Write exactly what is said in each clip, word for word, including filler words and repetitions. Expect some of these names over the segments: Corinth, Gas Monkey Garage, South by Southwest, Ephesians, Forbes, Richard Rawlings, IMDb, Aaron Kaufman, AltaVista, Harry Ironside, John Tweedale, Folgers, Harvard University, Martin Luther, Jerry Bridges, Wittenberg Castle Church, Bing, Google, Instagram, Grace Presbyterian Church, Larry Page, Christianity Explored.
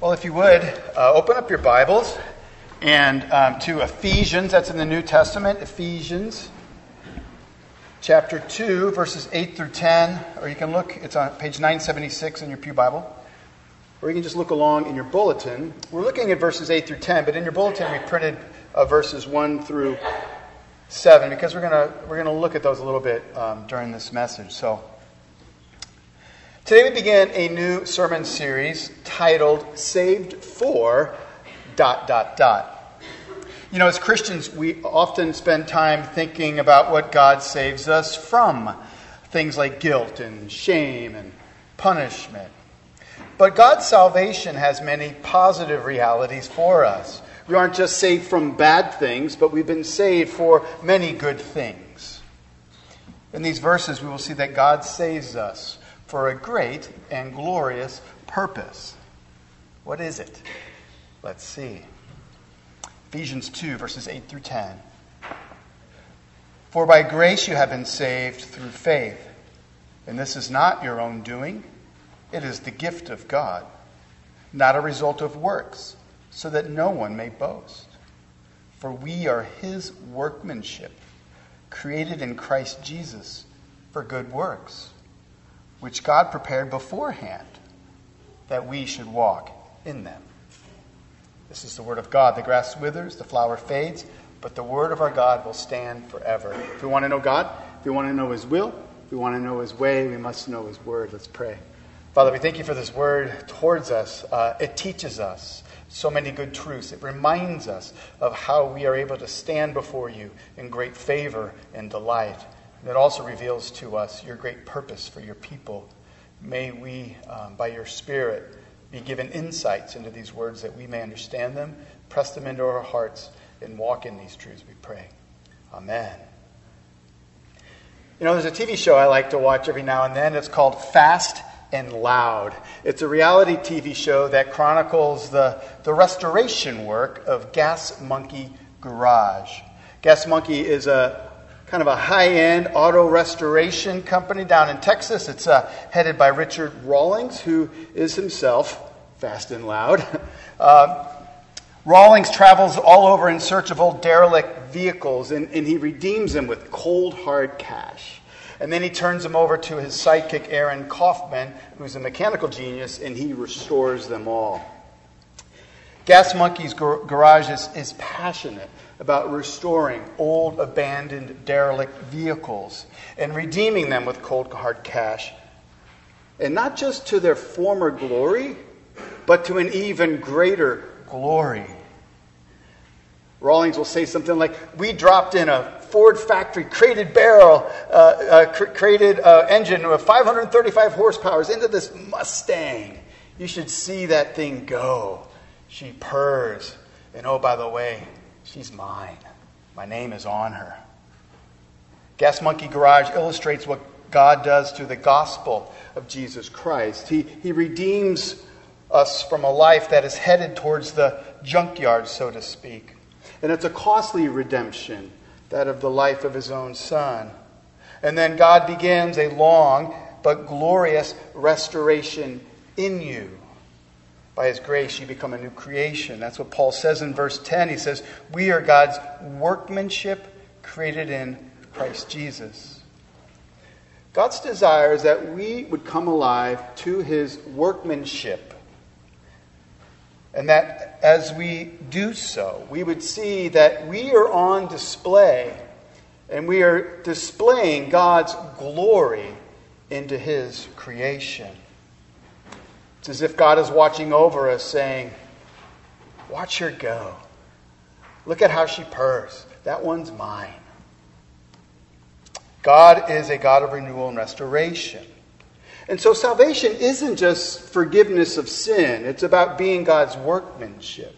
Well, if you would, uh, open up your Bibles and um, to Ephesians, that's in the New Testament, Ephesians chapter two, verses eight through ten, or you can look, it's on page nine seventy-six in your pew Bible, or you can just look along in your bulletin. We're looking at verses eight through ten, but in your bulletin we printed uh, verses one through seven, because we're gonna we're gonna look at those a little bit um, during this message. So today we begin a new sermon series titled Saved For dot dot dot. You know, as Christians, we often spend time thinking about what God saves us from, things like guilt and shame and punishment. But God's salvation has many positive realities for us. We aren't just saved from bad things, but we've been saved for many good things. In these verses, we will see that God saves us for a great and glorious purpose. What is it? Let's see. Ephesians two, verses eight through ten. For by grace you have been saved through faith, and this is not your own doing. It is the gift of God, not a result of works, so that no one may boast. For we are his workmanship, created in Christ Jesus for good works, which God prepared beforehand, that we should walk in them. This is the word of God. The grass withers, the flower fades, but the word of our God will stand forever. If we want to know God, if we want to know his will, if we want to know his way, we must know his word. Let's pray. Father, we thank you for this word towards us. Uh, it teaches us so many good truths. It reminds us of how we are able to stand before you in great favor and delight. It also reveals to us your great purpose for your people. May we, um, by your Spirit, be given insights into these words that we may understand them, press them into our hearts, and walk in these truths, we pray. Amen. You know, there's a T V show I like to watch every now and then. It's called Fast and Loud. It's a reality T V show that chronicles the, the restoration work of Gas Monkey Garage. Gas Monkey is a kind of a high-end auto restoration company down in Texas. It's uh, headed by Richard Rawlings, who is himself fast and loud. uh, Rawlings travels all over in search of old derelict vehicles, and, and he redeems them with cold, hard cash. And then he turns them over to his sidekick, Aaron Kaufman, who's a mechanical genius, and he restores them all. Gas Monkey's gar- garage is, is passionate about restoring old, abandoned, derelict vehicles and redeeming them with cold, hard cash. And not just to their former glory, but to an even greater glory. Rawlings will say something like, we dropped in a Ford factory crated barrel, uh, uh, cr- crated uh, engine with five hundred thirty-five horsepowers into this Mustang. You should see that thing go. She purrs. And oh, by the way, she's mine. My name is on her. Gas Monkey Garage illustrates what God does through the gospel of Jesus Christ. He, he redeems us from a life that is headed towards the junkyard, so to speak. And it's a costly redemption, that of the life of his own son. And then God begins a long but glorious restoration in you. By his grace, you become a new creation. That's what Paul says in verse ten. He says, we are God's workmanship created in Christ Jesus. God's desire is that we would come alive to his workmanship. And that as we do so, we would see that we are on display. And we are displaying God's glory into his creation. It's as if God is watching over us saying, watch her go. Look at how she purrs. That one's mine. God is a God of renewal and restoration. And so salvation isn't just forgiveness of sin. It's about being God's workmanship.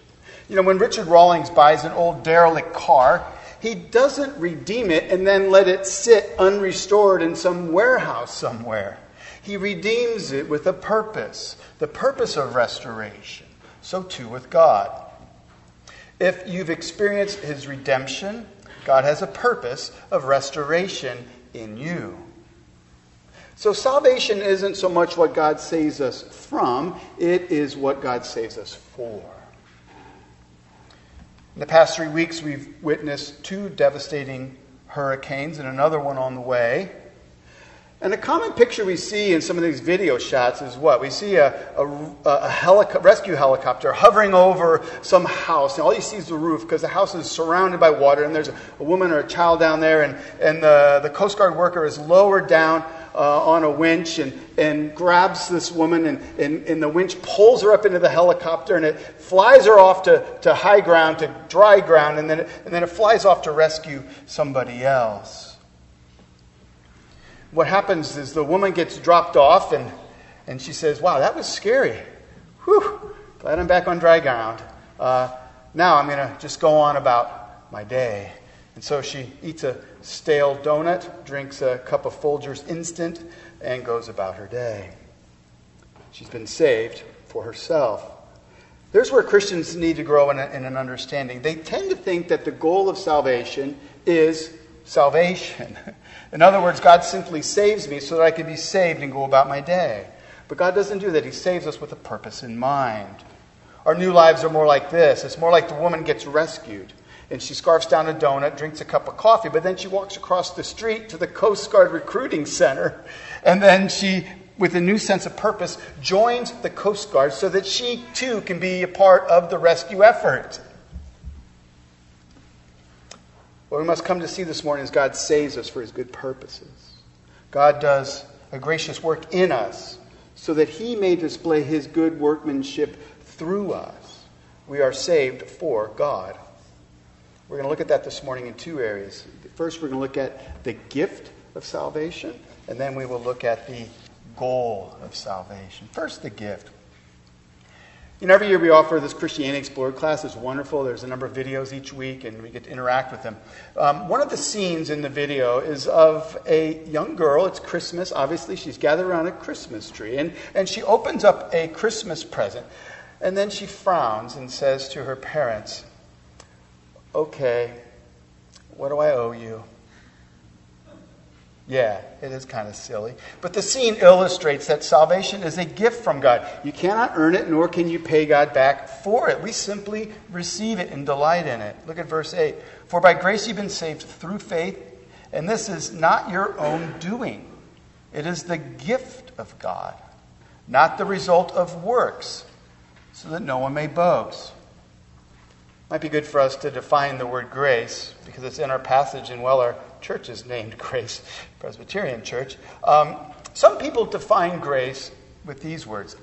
You know, when Richard Rawlings buys an old derelict car, he doesn't redeem it and then let it sit unrestored in some warehouse somewhere. He redeems it with a purpose, the purpose of restoration. So too with God. If you've experienced his redemption, God has a purpose of restoration in you. So salvation isn't so much what God saves us from, it is what God saves us for. In the past three weeks, we've witnessed two devastating hurricanes and another one on the way. And a common picture we see in some of these video shots is what? We see a, a, a helico- rescue helicopter hovering over some house, and all you see is the roof because the house is surrounded by water, and there's a, a woman or a child down there, and, and the, the Coast Guard worker is lowered down uh, on a winch and, and grabs this woman, and, and, and the winch pulls her up into the helicopter, and it flies her off to, to high ground, to dry ground, and then it, and then it flies off to rescue somebody else. What happens is the woman gets dropped off, and, and she says, wow, that was scary. Whew, glad I'm back on dry ground. Uh, now I'm going to just go on about my day. And so she eats a stale donut, drinks a cup of Folgers instant, and goes about her day. She's been saved for herself. There's where Christians need to grow in, a, in an understanding. They tend to think that the goal of salvation is salvation. In other words, God simply saves me so that I can be saved and go about my day. But God doesn't do that. He saves us with a purpose in mind. Our new lives are more like this. It's more like the woman gets rescued, and she scarfs down a donut, drinks a cup of coffee, but then she walks across the street to the Coast Guard Recruiting Center, and then she, with a new sense of purpose, joins the Coast Guard so that she too can be a part of the rescue effort. What we must come to see this morning is God saves us for his good purposes. God does a gracious work in us so that he may display his good workmanship through us. We are saved for God. We're going to look at that this morning in two areas. First, we're going to look at the gift of salvation, and then we will look at the goal of salvation. First, the gift. And every year we offer this Christianity Explored class. It's wonderful. There's a number of videos each week, and we get to interact with them. Um, one of the scenes in the video is of a young girl. It's Christmas. Obviously, she's gathered around a Christmas tree. And, and she opens up a Christmas present. And then she frowns and says to her parents, "Okay, what do I owe you?" Yeah, it is kind of silly. But the scene illustrates that salvation is a gift from God. You cannot earn it, nor can you pay God back for it. We simply receive it and delight in it. Look at verse eight. For by grace you've been saved through faith, and this is not your own doing. It is the gift of God, not the result of works, so that no one may boast. Might be good for us to define the word grace, because it's in our passage, and well, our church is named Grace Presbyterian Church. Um, some people define grace with these words.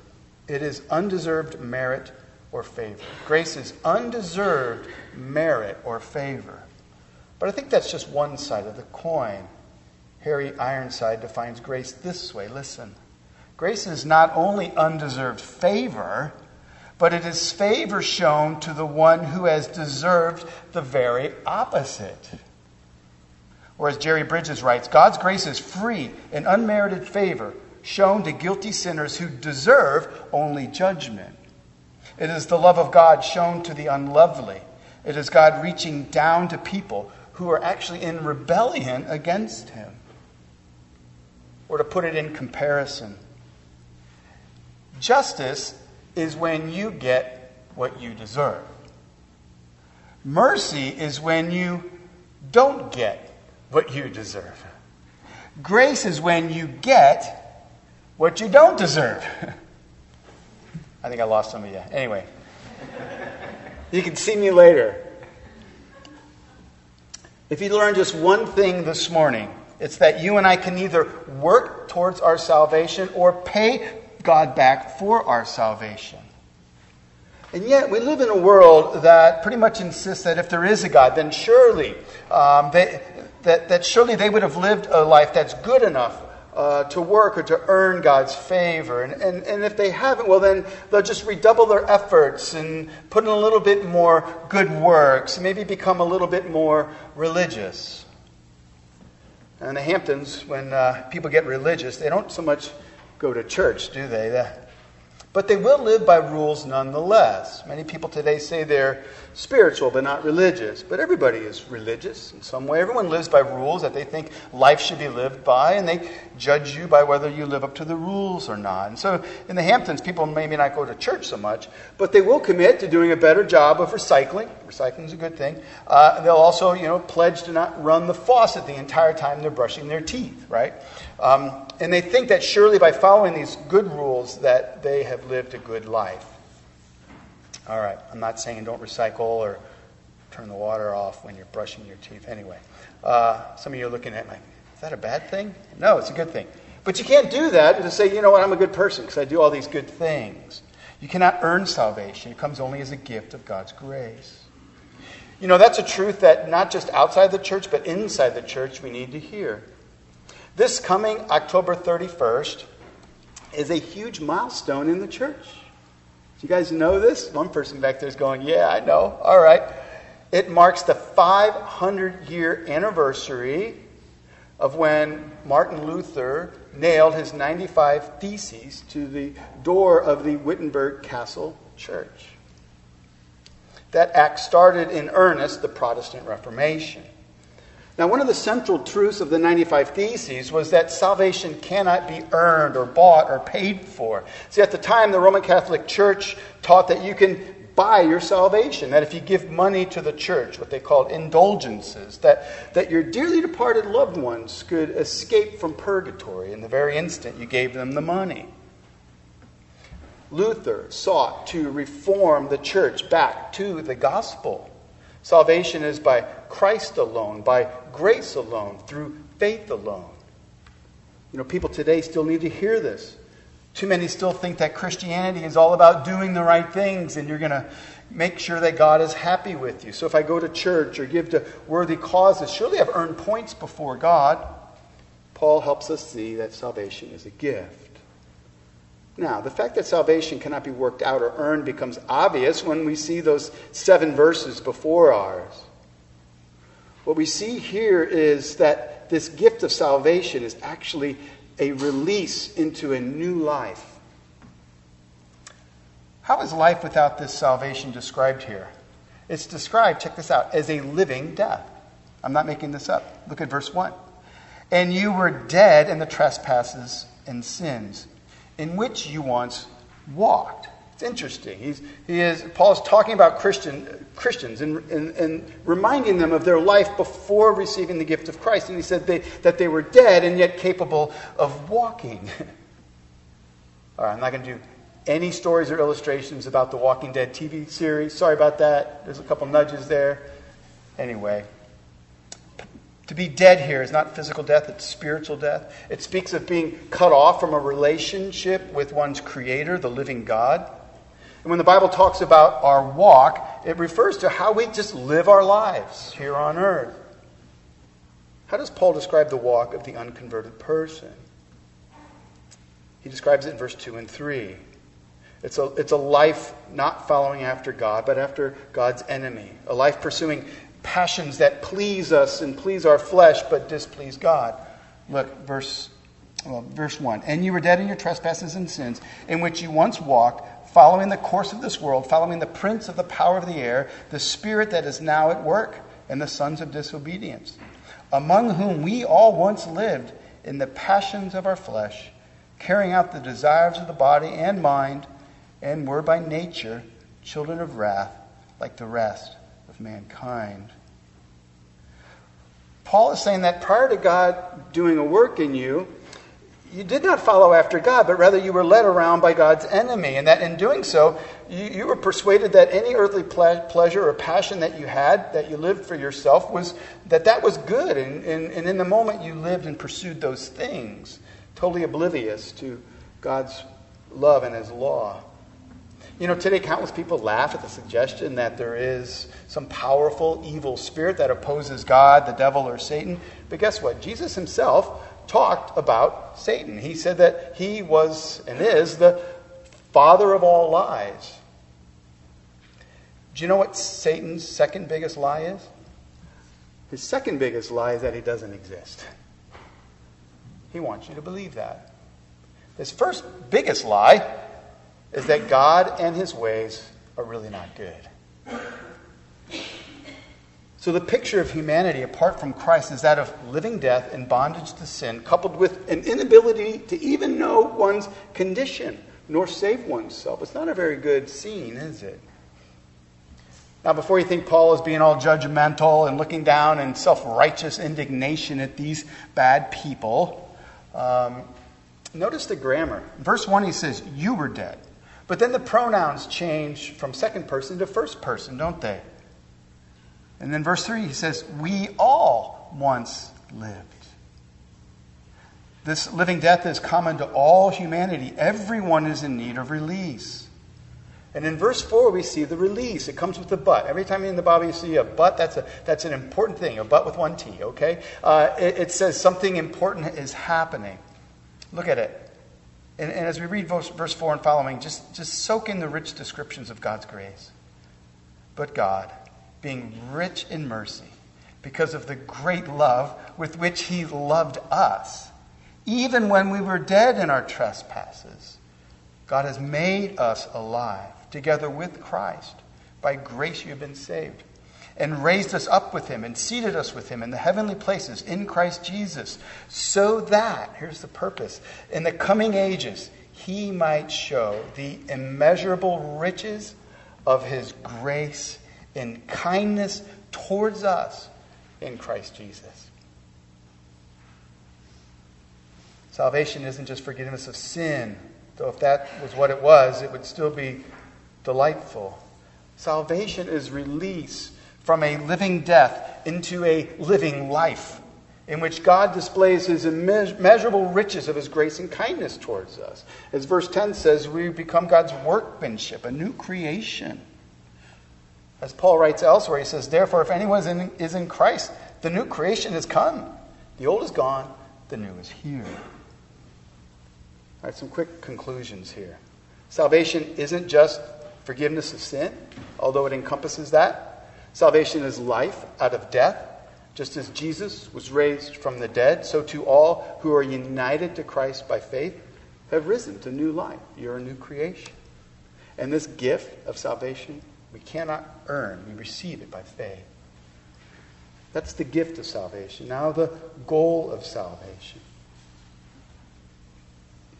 It is undeserved merit or favor. Grace is undeserved merit or favor. But I think that's just one side of the coin. Harry Ironside defines grace this way. Listen, grace is not only undeserved favor, but it is favor shown to the one who has deserved the very opposite. Or as Jerry Bridges writes, God's grace is free and unmerited favor shown to guilty sinners who deserve only judgment. It is the love of God shown to the unlovely. It is God reaching down to people who are actually in rebellion against him. Or to put it in comparison, justice is when you get what you deserve. Mercy is when you don't get what you deserve. Grace is when you get what you don't deserve. I think I lost some of you. Anyway, you can see me later. If you learn just one thing this morning, it's that you and I can either work towards our salvation or pay God back for our salvation. And yet we live in a world that pretty much insists that if there is a God, then surely um, they, that, that surely they would have lived a life that's good enough uh, to work or to earn God's favor. And, and, and if they haven't, well then they'll just redouble their efforts and put in a little bit more good works, maybe become a little bit more religious. In the Hamptons, when uh, people get religious, they don't so much go to church, do they? But they will live by rules nonetheless. Many people today say they're spiritual but not religious. But everybody is religious in some way. Everyone lives by rules that they think life should be lived by, and they judge you by whether you live up to the rules or not. And so in the Hamptons, people maybe not go to church so much, but they will commit to doing a better job of recycling. Recycling is a good thing. Uh, they'll also, you know, pledge to not run the faucet the entire time they're brushing their teeth, right? Um, and they think that surely by following these good rules that they have lived a good life. All right, I'm not saying don't recycle or turn the water off when you're brushing your teeth. Anyway, uh, some of you are looking at me like, is that a bad thing? No, it's a good thing. But you can't do that and just say, you know what, I'm a good person because I do all these good things. You cannot earn salvation. It comes only as a gift of God's grace. You know, that's a truth that not just outside the church, but inside the church we need to hear. This coming October thirty-first is a huge milestone in the church. Do you guys know this? One person back there is going, yeah, I know. All right. It marks the five hundred year anniversary of when Martin Luther nailed his ninety-five theses to the door of the Wittenberg Castle Church. That act started in earnest the Protestant Reformation. Now, one of the central truths of the ninety-five Theses was that salvation cannot be earned or bought or paid for. See, at the time, the Roman Catholic Church taught that you can buy your salvation, that if you give money to the church, what they called indulgences, that, that your dearly departed loved ones could escape from purgatory in the very instant you gave them the money. Luther sought to reform the church back to the gospel. Salvation is by Christ alone, by grace alone, through faith alone. You know, people today still need to hear this. Too many still think that Christianity is all about doing the right things and you're going to make sure that God is happy with you. So if I go to church or give to worthy causes, surely I've earned points before God. Paul helps us see that salvation is a gift. Now, the fact that salvation cannot be worked out or earned becomes obvious when we see those seven verses before ours. What we see here is that this gift of salvation is actually a release into a new life. How is life without this salvation described here? It's described, check this out, as a living death. I'm not making this up. Look at verse one. And you were dead in the trespasses and sins, in which you once walked. It's interesting. He's, he is, Paul's talking about Christian, Christians and, and, and reminding them of their life before receiving the gift of Christ. And he said they, that they were dead and yet capable of walking. All right, I'm not going to do any stories or illustrations about the Walking Dead T V series. Sorry about that. There's a couple nudges there. Anyway. To be dead here is not physical death, it's spiritual death. It speaks of being cut off from a relationship with one's creator, the living God. And when the Bible talks about our walk, it refers to how we just live our lives here on earth. How does Paul describe the walk of the unconverted person? He describes it in verse two and three. It's a, it's a life not following after God, but after God's enemy. A life pursuing passions that please us and please our flesh but displease God. Look, verse well, verse one. And you were dead in your trespasses and sins, in which you once walked, following the course of this world, following the prince of the power of the air, the spirit that is now at work, and the sons of disobedience, among whom we all once lived in the passions of our flesh, carrying out the desires of the body and mind, and were by nature children of wrath like the rest of mankind. Paul is saying that prior to God doing a work in you, you did not follow after God, but rather you were led around by God's enemy, and that in doing so, you, you were persuaded that any earthly ple- pleasure or passion that you had, that you lived for yourself, was that that was good, and, and, and in the moment you lived and pursued those things, totally oblivious to God's love and his law. You know, today countless people laugh at the suggestion that there is some powerful evil spirit that opposes God, the devil, or Satan. But guess what? Jesus himself talked about Satan. He said that he was and is the father of all lies. Do you know what Satan's second biggest lie is? His second biggest lie is that he doesn't exist. He wants you to believe that. His first biggest lie is that God and his ways are really not good. So the picture of humanity apart from Christ is that of living death and bondage to sin, coupled with an inability to even know one's condition nor save oneself. It's not a very good scene, is it? Now, before you think Paul is being all judgmental and looking down in self-righteous indignation at these bad people, um, notice the grammar. In verse one, he says, you were dead. But then the pronouns change from second person to first person, don't they? And then verse three, he says, we all once lived. This living death is common to all humanity. Everyone is in need of release. And in verse four, we see the release. It comes with the but. Every time in the Bible you see a but, that's a that's an important thing. A but with one T, okay? Uh, it, it says something important is happening. Look at it. And, and as we read verse, verse four and following, just, just soak in the rich descriptions of God's grace. But God, being rich in mercy, because of the great love with which he loved us, even when we were dead in our trespasses, God has made us alive together with Christ. By grace you have been saved. And raised us up with him and seated us with him in the heavenly places in Christ Jesus. So that, here's the purpose, in the coming ages he might show the immeasurable riches of his grace and kindness towards us in Christ Jesus. Salvation isn't just forgiveness of sin. So if that was what it was, it would still be delightful. Salvation is release from a living death into a living life in which God displays his immeasurable riches of his grace and kindness towards us. As verse ten says, we become God's workmanship, a new creation. As Paul writes elsewhere, he says, therefore, if anyone is in Christ, the new creation has come. The old is gone, the new is here. All right, some quick conclusions here. Salvation isn't just forgiveness of sin, although it encompasses that. Salvation is life out of death. Just as Jesus was raised from the dead, so too all who are united to Christ by faith have risen to new life. You're a new creation. And this gift of salvation, we cannot earn. We receive it by faith. That's the gift of salvation. Now the goal of salvation.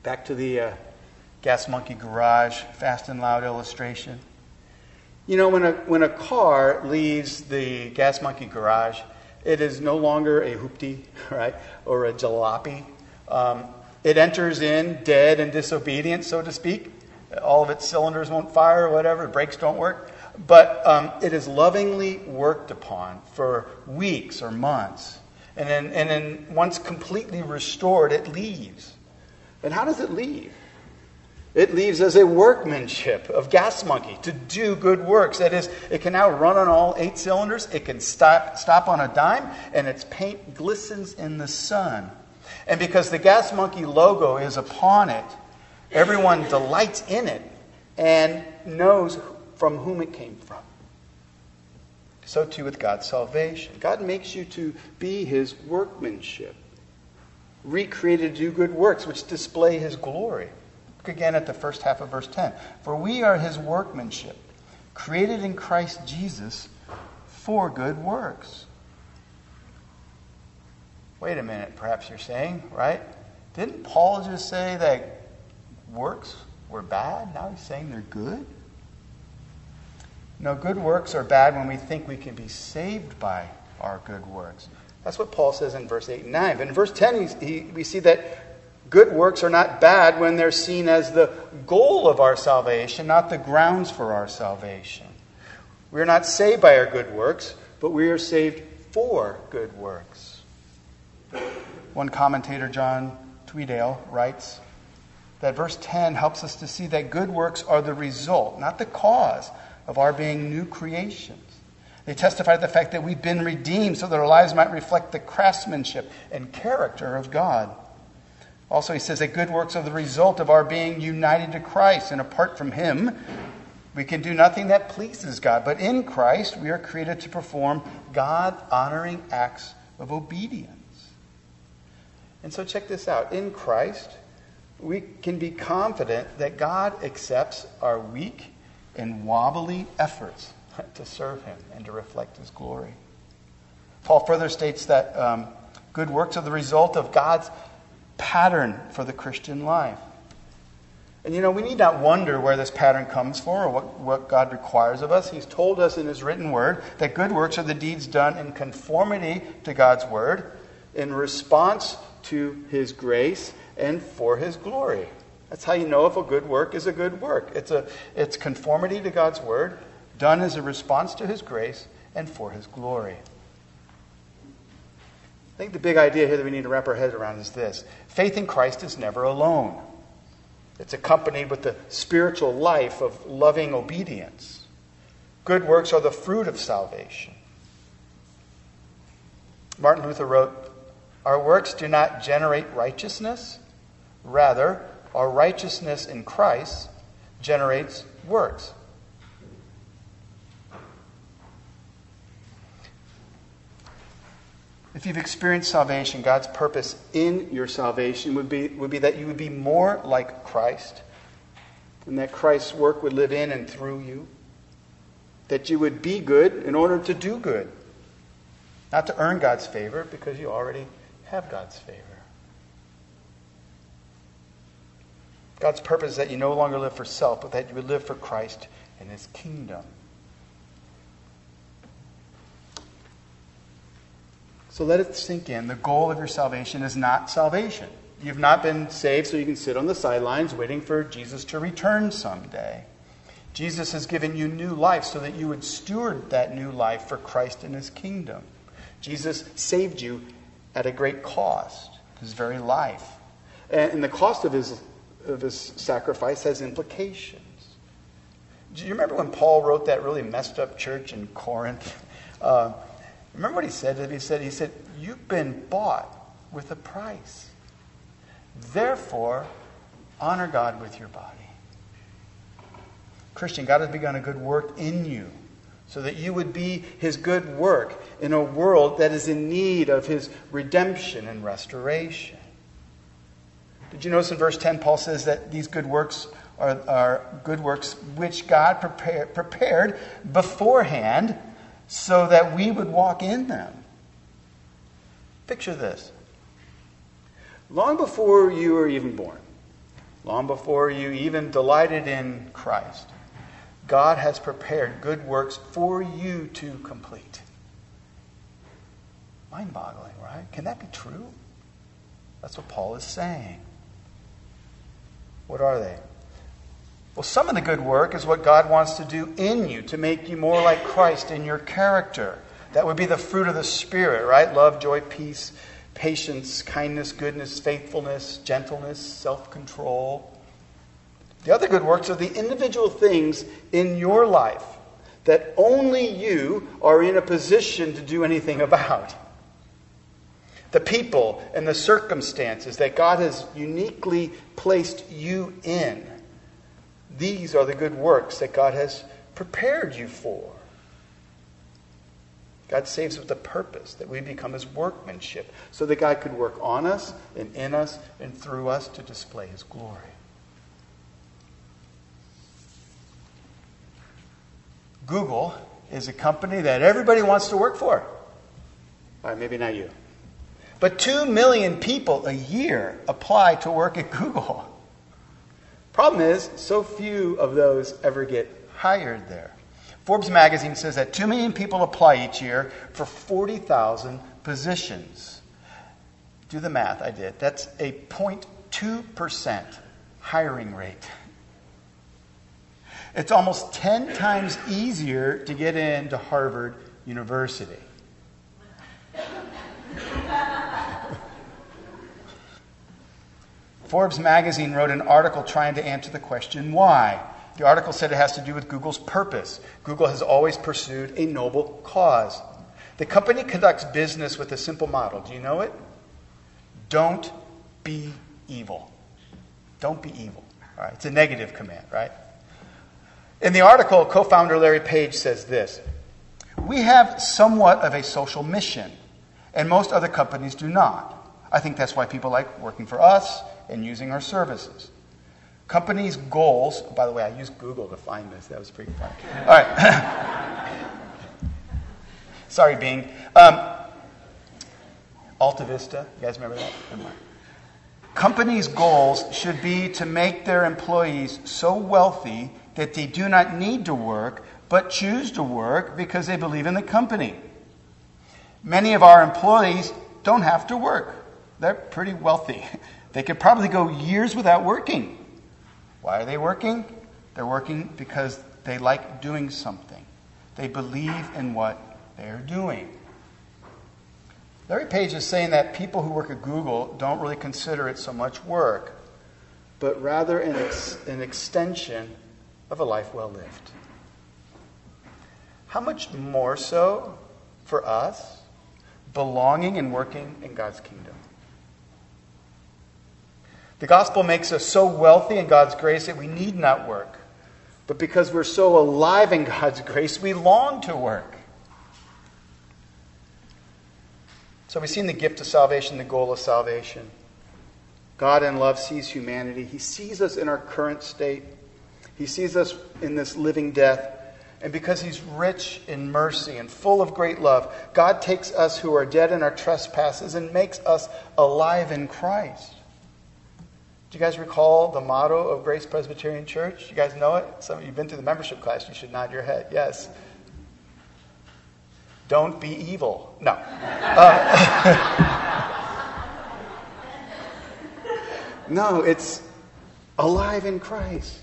Back to the uh, Gas Monkey Garage fast and loud illustration. You know, when a when a car leaves the Gas Monkey Garage, it is no longer a hoopty, right, or a jalopy. Um, it enters in dead and disobedient, so to speak. All of its cylinders won't fire or whatever, brakes don't work. But um, it is lovingly worked upon for weeks or months. And then, and then once completely restored, it leaves. And how does it leave? It leaves as a workmanship of Gas Monkey to do good works. That is, it can now run on all eight cylinders. It can stop, stop on a dime, and its paint glistens in the sun. And because the Gas Monkey logo is upon it, everyone delights in it and knows from whom it came from. So too with God's salvation. God makes you to be his workmanship, recreated to do good works, which display his glory. Look again at the first half of verse ten. For we are his workmanship, created in Christ Jesus for good works. Wait a minute, perhaps you're saying, right? Didn't Paul just say that works were bad? Now he's saying they're good? No, good works are bad when we think we can be saved by our good works. That's what Paul says in verse eight and nine. But in verse ten, he, he, we see that good works are not bad when they're seen as the goal of our salvation, not the grounds for our salvation. We are not saved by our good works, but we are saved for good works. One commentator, John Tweedale, writes that verse ten helps us to see that good works are the result, not the cause, of our being new creations. They testify to the fact that we've been redeemed so that our lives might reflect the craftsmanship and character of God. Also, he says that good works are the result of our being united to Christ. And apart from him, we can do nothing that pleases God. But in Christ, we are created to perform God-honoring acts of obedience. And so check this out. In Christ, we can be confident that God accepts our weak and wobbly efforts to serve him and to reflect his glory. Paul further states that um, good works are the result of God's pattern for the Christian life. And, you know, we need not wonder where this pattern comes from or what, what God requires of us. He's told us in his written word that good works are the deeds done in conformity to God's word, in response to his grace and for his glory. That's how you know if a good work is a good work. It's a it's conformity to God's word, done as a response to his grace and for his glory. I think the big idea here that we need to wrap our heads around is this. Faith in Christ is never alone. It's accompanied with the spiritual life of loving obedience. Good works are the fruit of salvation. Martin Luther wrote, "Our works do not generate righteousness. Rather, our righteousness in Christ generates works." If you've experienced salvation, God's purpose in your salvation would be, would be that you would be more like Christ, and that Christ's work would live in and through you, that you would be good in order to do good, not to earn God's favor, because you already have God's favor. God's purpose is that you no longer live for self, but that you would live for Christ and his kingdom. So let it sink in. The goal of your salvation is not salvation. You've not been saved so you can sit on the sidelines waiting for Jesus to return someday. Jesus has given you new life so that you would steward that new life for Christ and his kingdom. Jesus saved you at a great cost, his very life. And the cost of his, of his sacrifice has implications. Do you remember when Paul wrote that really messed up church in Corinth? Uh, Remember what he said? He said, he said, "You've been bought with a price. Therefore, honor God with your body." Christian, God has begun a good work in you so that you would be his good work in a world that is in need of his redemption and restoration. Did you notice in verse ten, Paul says that these good works are, are good works which God prepare, prepared beforehand so that we would walk in them. Picture this. Long before you were even born, long before you even delighted in Christ, God has prepared good works for you to complete. Mind-boggling, right? Can that be true? That's what Paul is saying. What are they? Well, some of the good work is what God wants to do in you to make you more like Christ in your character. That would be the fruit of the Spirit, right? Love, joy, peace, patience, kindness, goodness, faithfulness, gentleness, self-control. The other good works are the individual things in your life that only you are in a position to do anything about. The people and the circumstances that God has uniquely placed you in. These are the good works that God has prepared you for. God saves with a purpose, that we become his workmanship, so that God could work on us and in us and through us to display his glory. Google is a company that everybody wants to work for. All right, maybe not you. But two million people a year apply to work at Google. Problem is, so few of those ever get hired there. Forbes magazine says that two million people apply each year for forty thousand positions. Do the math, I did. That's a zero point two percent hiring rate. It's almost ten times easier to get into Harvard University. Forbes magazine wrote an article trying to answer the question, why? The article said it has to do with Google's purpose. Google has always pursued a noble cause. The company conducts business with a simple model. Do you know it? Don't be evil. Don't be evil. All right, it's a negative command, right? In the article, co-founder Larry Page says this, "We have somewhat of a social mission, and most other companies do not. I think that's why people like working for us and using our services. Companies' goals, by the way, I used Google to find this. That was pretty fun. All right. Sorry, Bing. Um, AltaVista, you guys remember that? Companies' goals should be to make their employees so wealthy that they do not need to work, but choose to work because they believe in the company. Many of our employees don't have to work. They're pretty wealthy. They could probably go years without working. Why are they working? They're working because they like doing something. They believe in what they're doing. Larry Page is saying that people who work at Google don't really consider it so much work, but rather an, ex- an extension of a life well lived. How much more so for us, belonging and working in God's kingdom? The gospel makes us so wealthy in God's grace that we need not work. But because we're so alive in God's grace, we long to work. So we've seen the gift of salvation, the goal of salvation. God in love sees humanity. He sees us in our current state. He sees us in this living death. And because he's rich in mercy and full of great love, God takes us who are dead in our trespasses and makes us alive in Christ. Do you guys recall the motto of Grace Presbyterian Church? You guys know it? Some of you have been through the membership class. You should nod your head. Yes. Don't be evil. No. Uh, no, it's alive in Christ.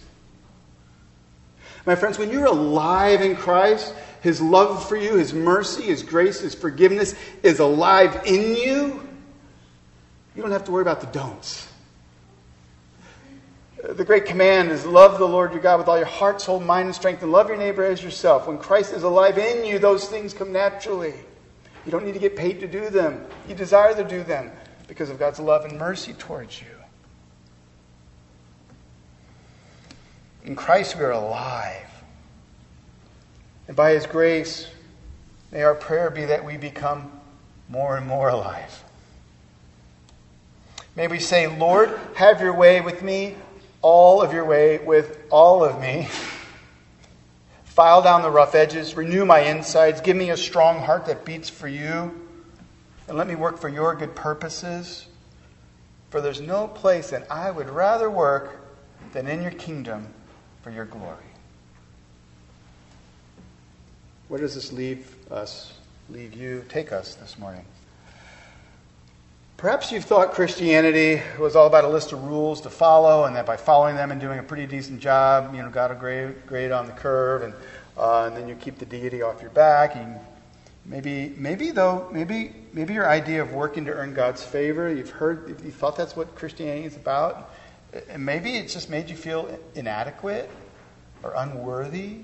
My friends, when you're alive in Christ, his love for you, his mercy, his grace, his forgiveness is alive in you. You don't have to worry about the don'ts. The great command is love the Lord your God with all your heart, soul, mind, and strength, and love your neighbor as yourself. When Christ is alive in you, those things come naturally. You don't need to get paid to do them. You desire to do them because of God's love and mercy towards you. In Christ we are alive. And by his grace, may our prayer be that we become more and more alive. May we say, Lord, have your way with me. All of your way with all of me. File down the rough edges. Renew my insides. Give me a strong heart that beats for you. And let me work for your good purposes. For there's no place that I would rather work than in your kingdom for your glory. Where does this leave us, leave you, take us this morning? Perhaps you've thought Christianity was all about a list of rules to follow, and that by following them and doing a pretty decent job, you know, got a grade, grade on the curve, and uh, and then you keep the deity off your back. And maybe, maybe though, maybe maybe your idea of working to earn God's favor, you've heard, you thought that's what Christianity is about, and maybe it's just made you feel inadequate or unworthy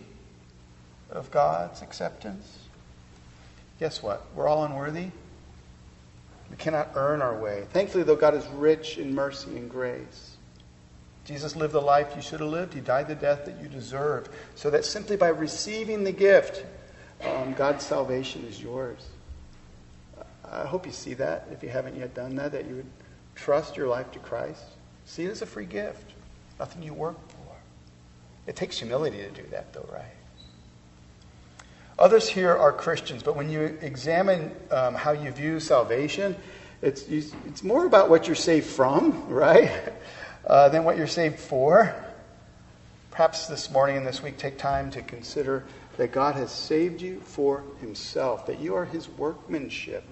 of God's acceptance. Guess what? We're all unworthy. We cannot earn our way. Thankfully, though, God is rich in mercy and grace. Jesus lived the life you should have lived. He died the death that you deserved. So that simply by receiving the gift, um, God's salvation is yours. I hope you see that, if you haven't yet done that, that you would trust your life to Christ. See it as a free gift, nothing you work for. It takes humility to do that, though, right? Others here are Christians, but when you examine um, how you view salvation, it's it's more about what you're saved from, right, uh, than what you're saved for. Perhaps this morning and this week, take time to consider that God has saved you for himself, that you are his workmanship.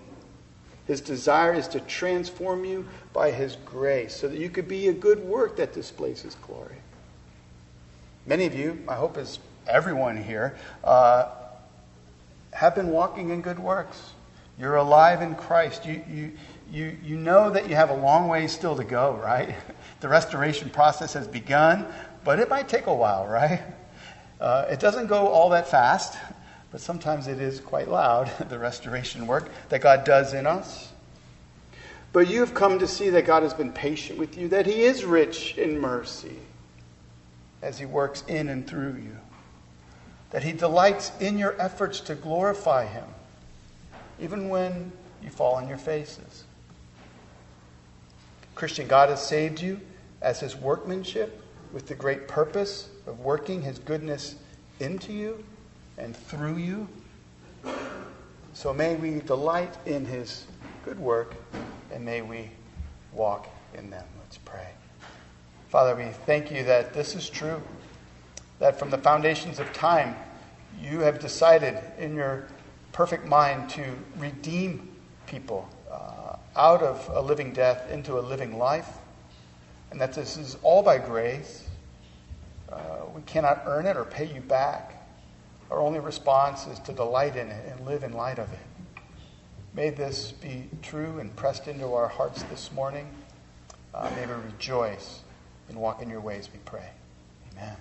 His desire is to transform you by his grace so that you could be a good work that displays his glory. Many of you, I hope is everyone here, uh, have been walking in good works. You're alive in Christ. You you you you know that you have a long way still to go, right? The restoration process has begun, but it might take a while, right? Uh, it doesn't go all that fast, but sometimes it is quite loud, the restoration work that God does in us. But you've come to see that God has been patient with you, that he is rich in mercy as he works in and through you. That he delights in your efforts to glorify him, even when you fall on your faces. Christian, God has saved you as his workmanship with the great purpose of working his goodness into you and through you. So may we delight in his good work, and may we walk in them. Let's pray. Father, we thank you that this is true, that from the foundations of time, you have decided in your perfect mind to redeem people uh, out of a living death into a living life, and that this is all by grace. Uh, we cannot earn it or pay you back. Our only response is to delight in it and live in light of it. May this be true and pressed into our hearts this morning. Uh, may we rejoice and walk in your ways, we pray. Amen.